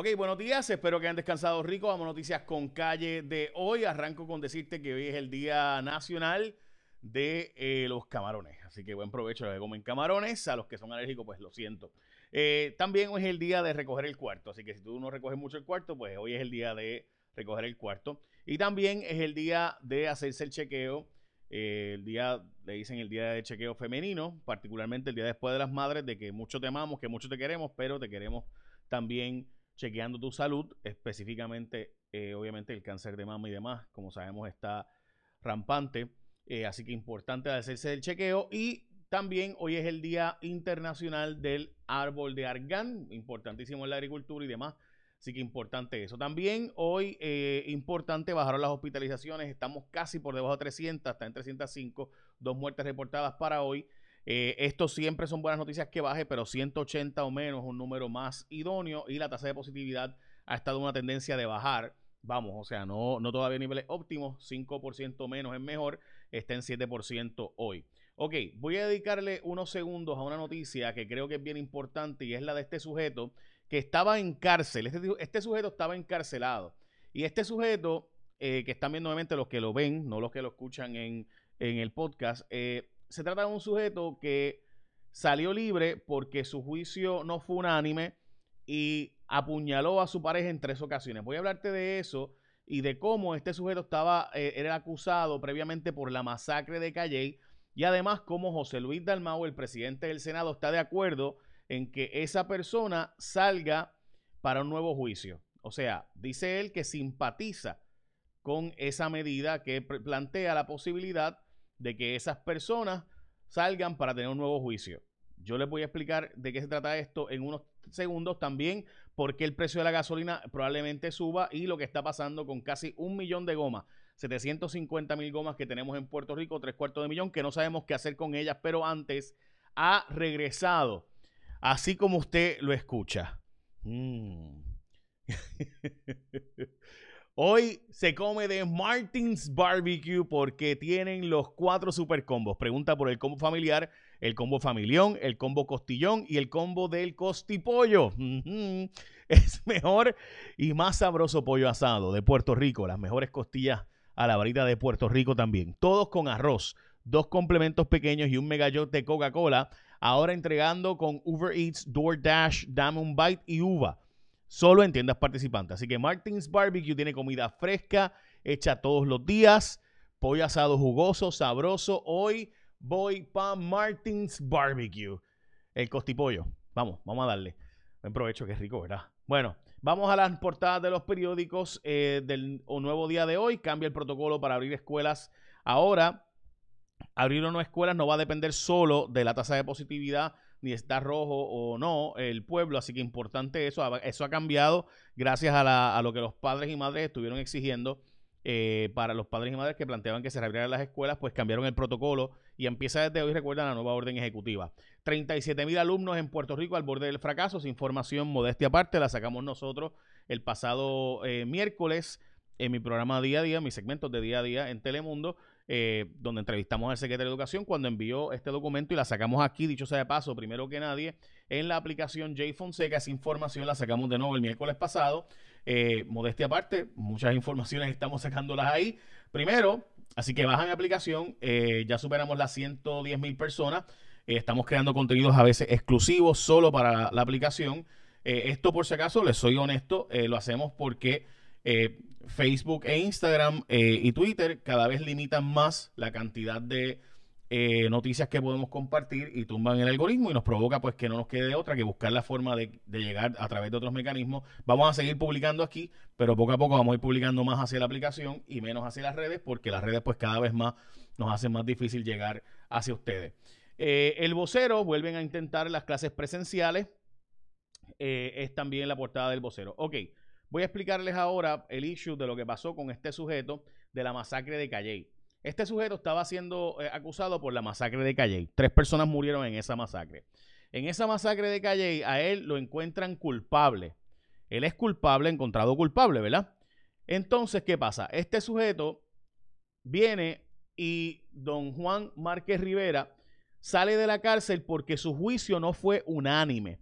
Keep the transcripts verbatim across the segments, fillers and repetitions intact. Ok, buenos días, espero que hayan descansado rico. Vamos a noticias con calle de hoy. Arranco con decirte que hoy es el Día Nacional de eh, los Camarones. Así que buen provecho a los que comen camarones. A los que son alérgicos, pues lo siento. Eh, también hoy es el día de recoger el cuarto. Así que si tú no recoges mucho el cuarto, pues hoy es el día de recoger el cuarto. Y también es el día de hacerse el chequeo. Eh, el día, le dicen el día de chequeo femenino, particularmente el día después de las madres, de que mucho te amamos, que mucho te queremos, pero te queremos también chequeando tu salud, específicamente, eh, obviamente, el cáncer de mama y demás, como sabemos, está rampante. Eh, así que importante hacerse el chequeo. Y también hoy es el Día Internacional del Árbol de Argán, importantísimo en la agricultura y demás. Así que importante eso. También hoy, eh, importante, bajaron las hospitalizaciones. Estamos casi por debajo de trescientas, está en trescientas cinco, dos muertes reportadas para hoy. Eh, esto siempre son buenas noticias que baje, pero ciento ochenta o menos es un número más idóneo, y la tasa de positividad ha estado en una tendencia de bajar. Vamos, o sea, no, no todavía niveles óptimos, cinco por ciento menos es mejor, está en siete por ciento hoy. Ok, voy a dedicarle unos segundos a una noticia que creo que es bien importante, y es la de este sujeto que estaba en cárcel. Este, este sujeto estaba encarcelado, y este sujeto, eh, que están viendo nuevamente los que lo ven, no los que lo escuchan en, en el podcast, eh, se trata de un sujeto que salió libre porque su juicio no fue unánime y apuñaló a su pareja en tres ocasiones. Voy a hablarte de eso y de cómo este sujeto estaba, eh, era acusado previamente por la masacre de Calley, y además cómo José Luis Dalmau, el presidente del Senado, está de acuerdo en que esa persona salga para un nuevo juicio. O sea, dice él que simpatiza con esa medida que plantea la posibilidad de que esas personas salgan para tener un nuevo juicio. Yo les voy a explicar de qué se trata esto en unos segundos. También porque el precio de la gasolina probablemente suba, y lo que está pasando con casi un millón de gomas, setecientas cincuenta mil gomas que tenemos en Puerto Rico, tres cuartos de millón, que no sabemos qué hacer con ellas, pero antes ha regresado, así como usted lo escucha. Mm. Hoy se come de Martin's Barbecue porque tienen los cuatro super combos. Pregunta por el combo familiar, el combo familión, el combo costillón y el combo del costipollo. Mm-hmm. Es mejor y más sabroso pollo asado de Puerto Rico. Las mejores costillas a la varita de Puerto Rico también. Todos con arroz, dos complementos pequeños y un megayot de Coca-Cola. Ahora entregando con Uber Eats, DoorDash, Dame un Bite y Uva. Solo en tiendas participantes. Así que Martin's Barbecue tiene comida fresca, hecha todos los días, pollo asado jugoso, sabroso. Hoy voy para Martin's Barbecue. El costipollo. Vamos, vamos a darle. Buen provecho, que rico, ¿verdad? Bueno, vamos a las portadas de los periódicos eh, del o nuevo día de hoy. Cambia el protocolo para abrir escuelas ahora. Abrir o no escuelas no va a depender solo de la tasa de positividad, ni está rojo o no el pueblo, así que importante eso, eso ha cambiado gracias a, la, a lo que los padres y madres estuvieron exigiendo. Eh, para los padres y madres que planteaban que se reabrieran las escuelas, pues cambiaron el protocolo y empieza desde hoy, recuerdan, la nueva orden ejecutiva. treinta y siete mil alumnos en Puerto Rico al borde del fracaso, sin formación, modestia aparte, la sacamos nosotros el pasado eh, miércoles en mi programa Día a Día, mis segmentos de Día a Día en Telemundo, Eh, donde entrevistamos al secretario de Educación cuando envió este documento, y la sacamos aquí, dicho sea de paso, primero que nadie, en la aplicación J Fonseca. Esa información la sacamos de nuevo el miércoles pasado. Eh, modestia aparte, muchas informaciones estamos sacándolas ahí. Primero, así que baja mi aplicación, eh, ya superamos las ciento diez mil personas. Eh, estamos creando contenidos a veces exclusivos solo para la, la aplicación. Eh, esto, por si acaso, les soy honesto, eh, lo hacemos porque Eh, Facebook e Instagram eh, y Twitter cada vez limitan más la cantidad de eh, noticias que podemos compartir y tumban el algoritmo, y nos provoca pues que no nos quede otra que buscar la forma de, de llegar a través de otros mecanismos. Vamos a seguir publicando aquí, pero poco a poco vamos a ir publicando más hacia la aplicación y menos hacia las redes, porque las redes pues cada vez más nos hacen más difícil llegar hacia ustedes. Eh, el vocero, vuelven a intentar las clases presenciales, eh, es también la portada del vocero. Ok. Voy a explicarles ahora el issue de lo que pasó con este sujeto de la masacre de Calley. Este sujeto estaba siendo eh, acusado por la masacre de Calley. Tres personas murieron en esa masacre. En esa masacre de Calley a él lo encuentran culpable. Él es culpable, encontrado culpable, ¿verdad? Entonces, ¿qué pasa? Este sujeto viene y don Juan Márquez Rivera sale de la cárcel porque su juicio no fue unánime.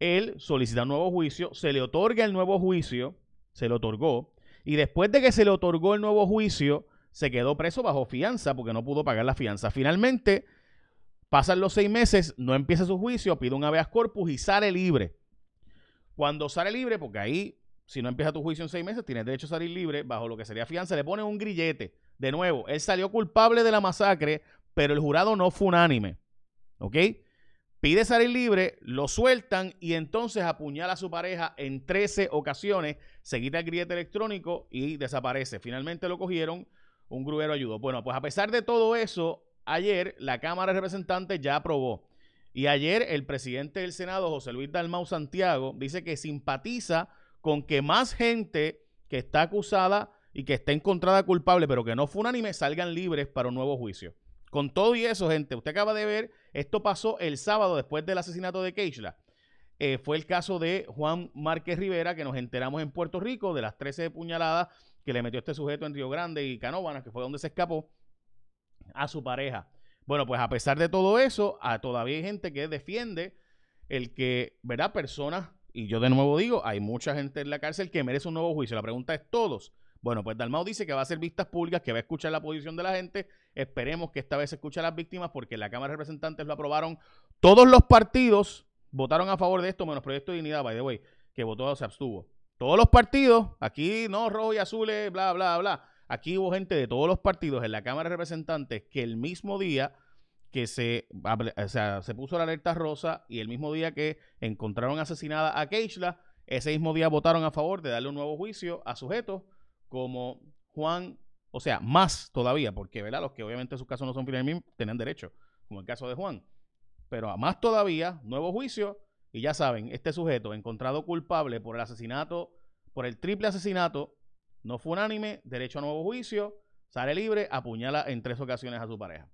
él solicita un nuevo juicio, se le otorga el nuevo juicio, se le otorgó, y después de que se le otorgó el nuevo juicio, se quedó preso bajo fianza porque no pudo pagar la fianza. Finalmente, pasan los seis meses, no empieza su juicio, pide un habeas corpus y sale libre. Cuando sale libre, porque ahí, si no empieza tu juicio en seis meses, tienes derecho a salir libre bajo lo que sería fianza, le ponen un grillete. De nuevo, él salió culpable de la masacre, pero el jurado no fue unánime. ¿Ok? Pide salir libre, lo sueltan y entonces apuñala a su pareja en trece ocasiones, se quita el grillete electrónico y desaparece. Finalmente lo cogieron, un gruero ayudó. Bueno, pues a pesar de todo eso, ayer la Cámara de Representantes ya aprobó. Y ayer el presidente del Senado, José Luis Dalmau Santiago, dice que simpatiza con que más gente que está acusada y que está encontrada culpable, pero que no fue unánime, salgan libres para un nuevo juicio. Con todo y eso, gente, usted acaba de ver, esto pasó el sábado después del asesinato de Keishla. Eh, fue el caso de Juan Márquez Rivera, que nos enteramos en Puerto Rico de las trece puñaladas que le metió este sujeto en Río Grande y Canóvanas, que fue donde se escapó, a su pareja. Bueno, pues a pesar de todo eso, a, todavía hay gente que defiende el que, ¿verdad? Personas, y yo de nuevo digo, hay mucha gente en la cárcel que merece un nuevo juicio. La pregunta es todos. Bueno, pues Dalmau dice que va a hacer vistas públicas, que va a escuchar la posición de la gente. Esperemos que esta vez se escuche a las víctimas porque en la Cámara de Representantes lo aprobaron. Todos los partidos votaron a favor de esto, menos Proyecto de Dignidad, by the way, que votó, se abstuvo. Todos los partidos, aquí no, rojo y azules, bla, bla, bla. Aquí hubo gente de todos los partidos en la Cámara de Representantes que el mismo día que se, o sea, se puso la alerta rosa y el mismo día que encontraron asesinada a Keishla, ese mismo día votaron a favor de darle un nuevo juicio a sujetos como Juan, o sea, más todavía, porque ¿verdad? Los que obviamente sus casos no son firmes tienen derecho, como el caso de Juan, pero a más todavía, nuevo juicio, y ya saben, este sujeto encontrado culpable por el asesinato, por el triple asesinato, no fue unánime, derecho a nuevo juicio, sale libre, apuñala en tres ocasiones a su pareja.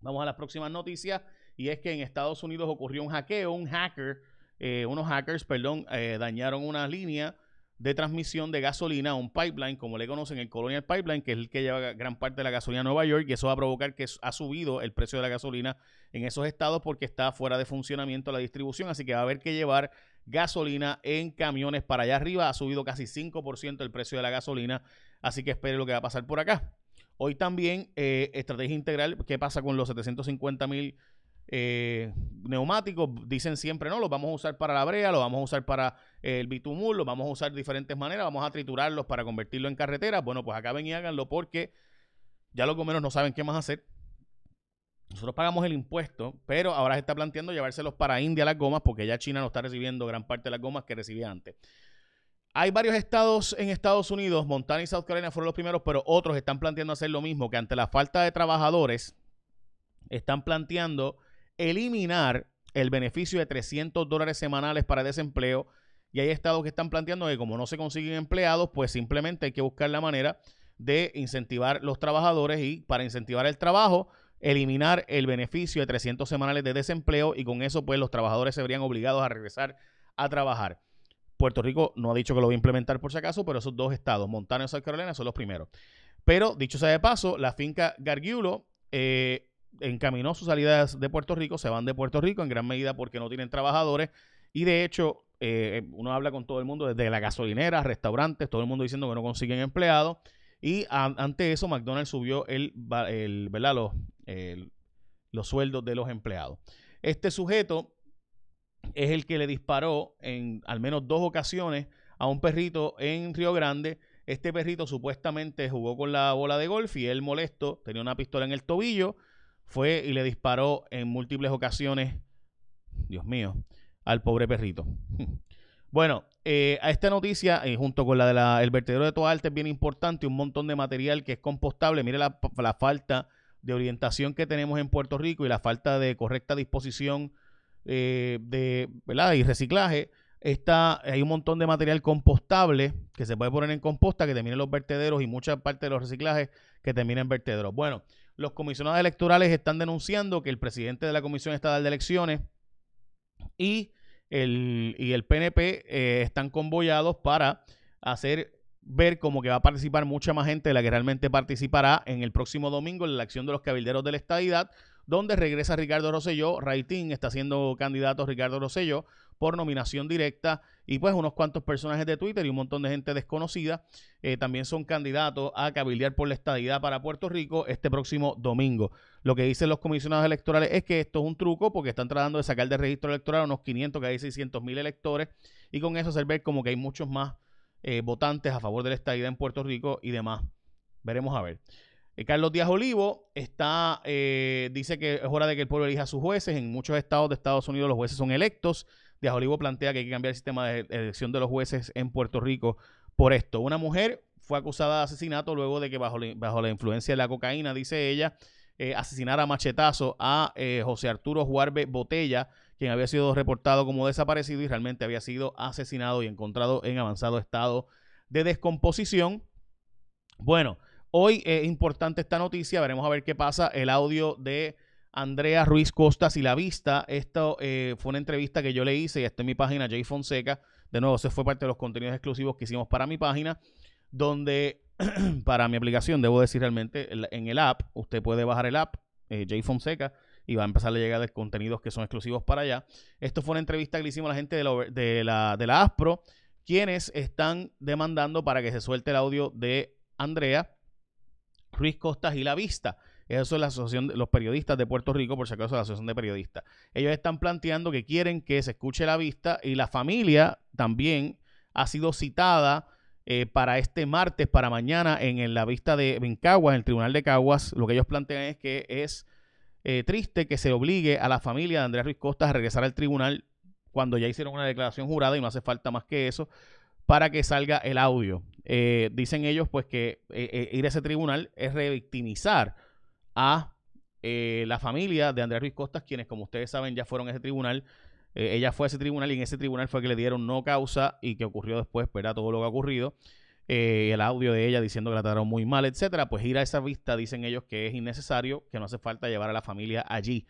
Vamos a las próximas noticias, y es que en Estados Unidos ocurrió un hackeo, un hacker, eh, unos hackers, perdón, eh, dañaron una línea de transmisión de gasolina, un pipeline, como le conocen, el Colonial Pipeline, que es el que lleva gran parte de la gasolina a Nueva York, y eso va a provocar que ha subido el precio de la gasolina en esos estados porque está fuera de funcionamiento la distribución, así que va a haber que llevar gasolina en camiones para allá arriba. Ha subido casi cinco por ciento el precio de la gasolina, así que espere lo que va a pasar por acá. Hoy también, eh, estrategia integral, ¿qué pasa con los setecientos cincuenta mil Eh, neumáticos? Dicen siempre, no, los vamos a usar para la brea, los vamos a usar para eh, el bitumul, los vamos a usar de diferentes maneras, vamos a triturarlos para convertirlo en carretera. Bueno, pues acá ven y háganlo porque ya los gomeros no saben qué más hacer. Nosotros pagamos el impuesto, pero ahora se está planteando llevárselos para India las gomas porque ya China no está recibiendo gran parte de las gomas que recibía antes. Hay varios estados en Estados Unidos, Montana y South Carolina fueron los primeros, pero otros están planteando hacer lo mismo, que ante la falta de trabajadores están planteando eliminar el beneficio de trescientos dólares semanales para desempleo, y hay estados que están planteando que como no se consiguen empleados, pues simplemente hay que buscar la manera de incentivar los trabajadores y para incentivar el trabajo, eliminar el beneficio de trescientos semanales de desempleo y con eso pues los trabajadores se verían obligados a regresar a trabajar. Puerto Rico no ha dicho que lo va a implementar por si acaso, pero esos dos estados, Montana y South Carolina, son los primeros. Pero dicho sea de paso, la finca Gargiulo eh, encaminó sus salidas de Puerto Rico, se van de Puerto Rico en gran medida porque no tienen trabajadores y de hecho eh, uno habla con todo el mundo desde la gasolinera, restaurantes, todo el mundo diciendo que no consiguen empleados y a, ante eso McDonald's subió el, el, ¿verdad? Los, el, los sueldos de los empleados. Este sujeto es el que le disparó en al menos dos ocasiones a un perrito en Río Grande. Este perrito supuestamente jugó con la bola de golf y él molesto, tenía una pistola en el tobillo, fue y le disparó en múltiples ocasiones, Dios mío, al pobre perrito. Bueno, eh, a esta noticia, eh, junto con la del de vertedero de Toalta, es bien importante, un montón de material que es compostable. Mire la, la falta de orientación que tenemos en Puerto Rico y la falta de correcta disposición eh, de, ¿verdad? Y reciclaje. Está, hay un montón de material compostable que se puede poner en composta, que termina en los vertederos y mucha parte de los reciclajes que termina en vertederos. Bueno, los comisionados electorales están denunciando que el presidente de la Comisión Estatal de Elecciones y el, y el P N P eh, están convoyados para hacer ver como que va a participar mucha más gente de la que realmente participará en el próximo domingo en la elección de los cabilderos de la estadidad, donde regresa Ricardo Roselló. Raitín está siendo candidato Ricardo Roselló por nominación directa, y pues unos cuantos personajes de Twitter y un montón de gente desconocida eh, también son candidatos a cabildear por la estadidad para Puerto Rico este próximo domingo. Lo que dicen los comisionados electorales es que esto es un truco porque están tratando de sacar del registro electoral unos quinientos, que hay seiscientos mil electores, y con eso se ve como que hay muchos más eh, votantes a favor de la estadidad en Puerto Rico y demás. Veremos a ver. Carlos Díaz Olivo está, eh, dice que es hora de que el pueblo elija a sus jueces. En muchos estados de Estados Unidos los jueces son electos. Díaz Olivo plantea que hay que cambiar el sistema de elección de los jueces en Puerto Rico por esto. Una mujer fue acusada de asesinato luego de que bajo, le, bajo la influencia de la cocaína, dice ella, eh, asesinara a machetazo a eh, José Arturo Juarbe Botella, quien había sido reportado como desaparecido y realmente había sido asesinado y encontrado en avanzado estado de descomposición. Bueno, hoy es eh, importante esta noticia, veremos a ver qué pasa. El audio de Andrea Ruiz Costas y la vista, esto eh, fue una entrevista que yo le hice y está en mi página J Fonseca, de nuevo, eso fue parte de los contenidos exclusivos que hicimos para mi página, donde para mi aplicación, debo decir realmente, en el app, usted puede bajar el app eh, J Fonseca y va a empezar a llegar de contenidos que son exclusivos para allá. Esto fue una entrevista que le hicimos a la gente de la, de la, de la ASPRO, quienes están demandando para que se suelte el audio de Andrea Ruiz Costas y la vista. Eso es la asociación de los periodistas de Puerto Rico, por si acaso la asociación de periodistas. Ellos están planteando que quieren que se escuche la vista, y la familia también ha sido citada eh, para este martes, para mañana, en, en la vista de en Caguas, en el Tribunal de Caguas. Lo que ellos plantean es que es eh, triste que se obligue a la familia de Andrea Ruiz Costas a regresar al tribunal cuando ya hicieron una declaración jurada y no hace falta más que eso para que salga el audio. Eh, dicen ellos pues que eh, eh, ir a ese tribunal es revictimizar a eh, la familia de Andrea Ruiz Costas, quienes, como ustedes saben, ya fueron a ese tribunal. Eh, ella fue a ese tribunal y en ese tribunal fue que le dieron no causa y que ocurrió después, ¿verdad? Todo lo que ha ocurrido. Eh, el audio de ella diciendo que la trataron muy mal, etcétera. Pues ir a esa vista, dicen ellos, que es innecesario, que no hace falta llevar a la familia allí.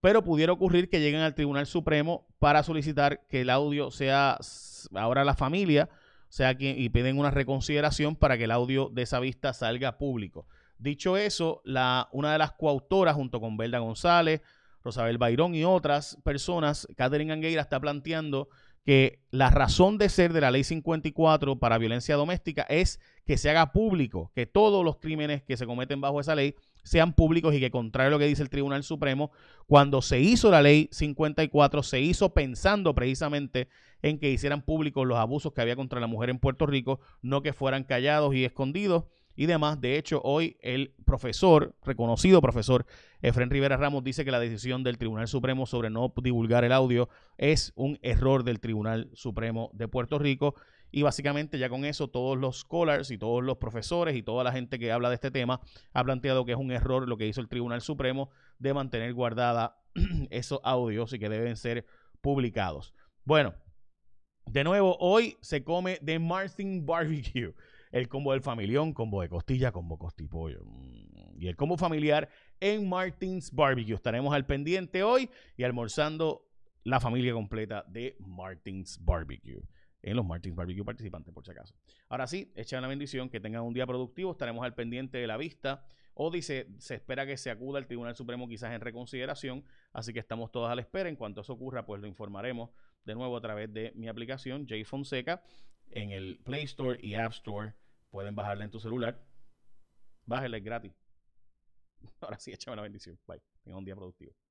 Pero pudiera ocurrir que lleguen al Tribunal Supremo para solicitar que el audio sea ahora la familia, sea quien, y piden una reconsideración para que el audio de esa vista salga público. Dicho eso, la, una de las coautoras, junto con Velda González, Rosabel Bayrón y otras personas, Catherine Angueira, está planteando que la razón de ser de la Ley cincuenta y cuatro para violencia doméstica es que se haga público, que todos los crímenes que se cometen bajo esa ley sean públicos, y que, contrario a lo que dice el Tribunal Supremo, cuando se hizo la Ley cincuenta y cuatro, se hizo pensando precisamente en que hicieran públicos los abusos que había contra la mujer en Puerto Rico, no que fueran callados y escondidos y demás. De hecho, hoy el profesor, reconocido profesor, Efrén Rivera Ramos, dice que la decisión del Tribunal Supremo sobre no divulgar el audio es un error del Tribunal Supremo de Puerto Rico. Y básicamente ya con eso todos los scholars y todos los profesores y toda la gente que habla de este tema ha planteado que es un error lo que hizo el Tribunal Supremo de mantener guardada esos audios y que deben ser publicados. Bueno, de nuevo, hoy se come de Martin's Barbecue. El combo del familión, combo de costilla, combo costipollo y el combo familiar en Martin's Barbecue. Estaremos al pendiente hoy y almorzando la familia completa de Martin's Barbecue. En los Martins Barbecue participantes, por si acaso. Ahora sí, echen una bendición, que tengan un día productivo, estaremos al pendiente de la vista. O dice, se espera que se acuda al Tribunal Supremo quizás en reconsideración, así que estamos todos a la espera. En cuanto eso ocurra, pues lo informaremos de nuevo a través de mi aplicación, J Fonseca, en el Play Store y App Store. Pueden bajarla en tu celular. Bájala, es gratis. Ahora sí, échame una bendición. Bye. Tengan un día productivo.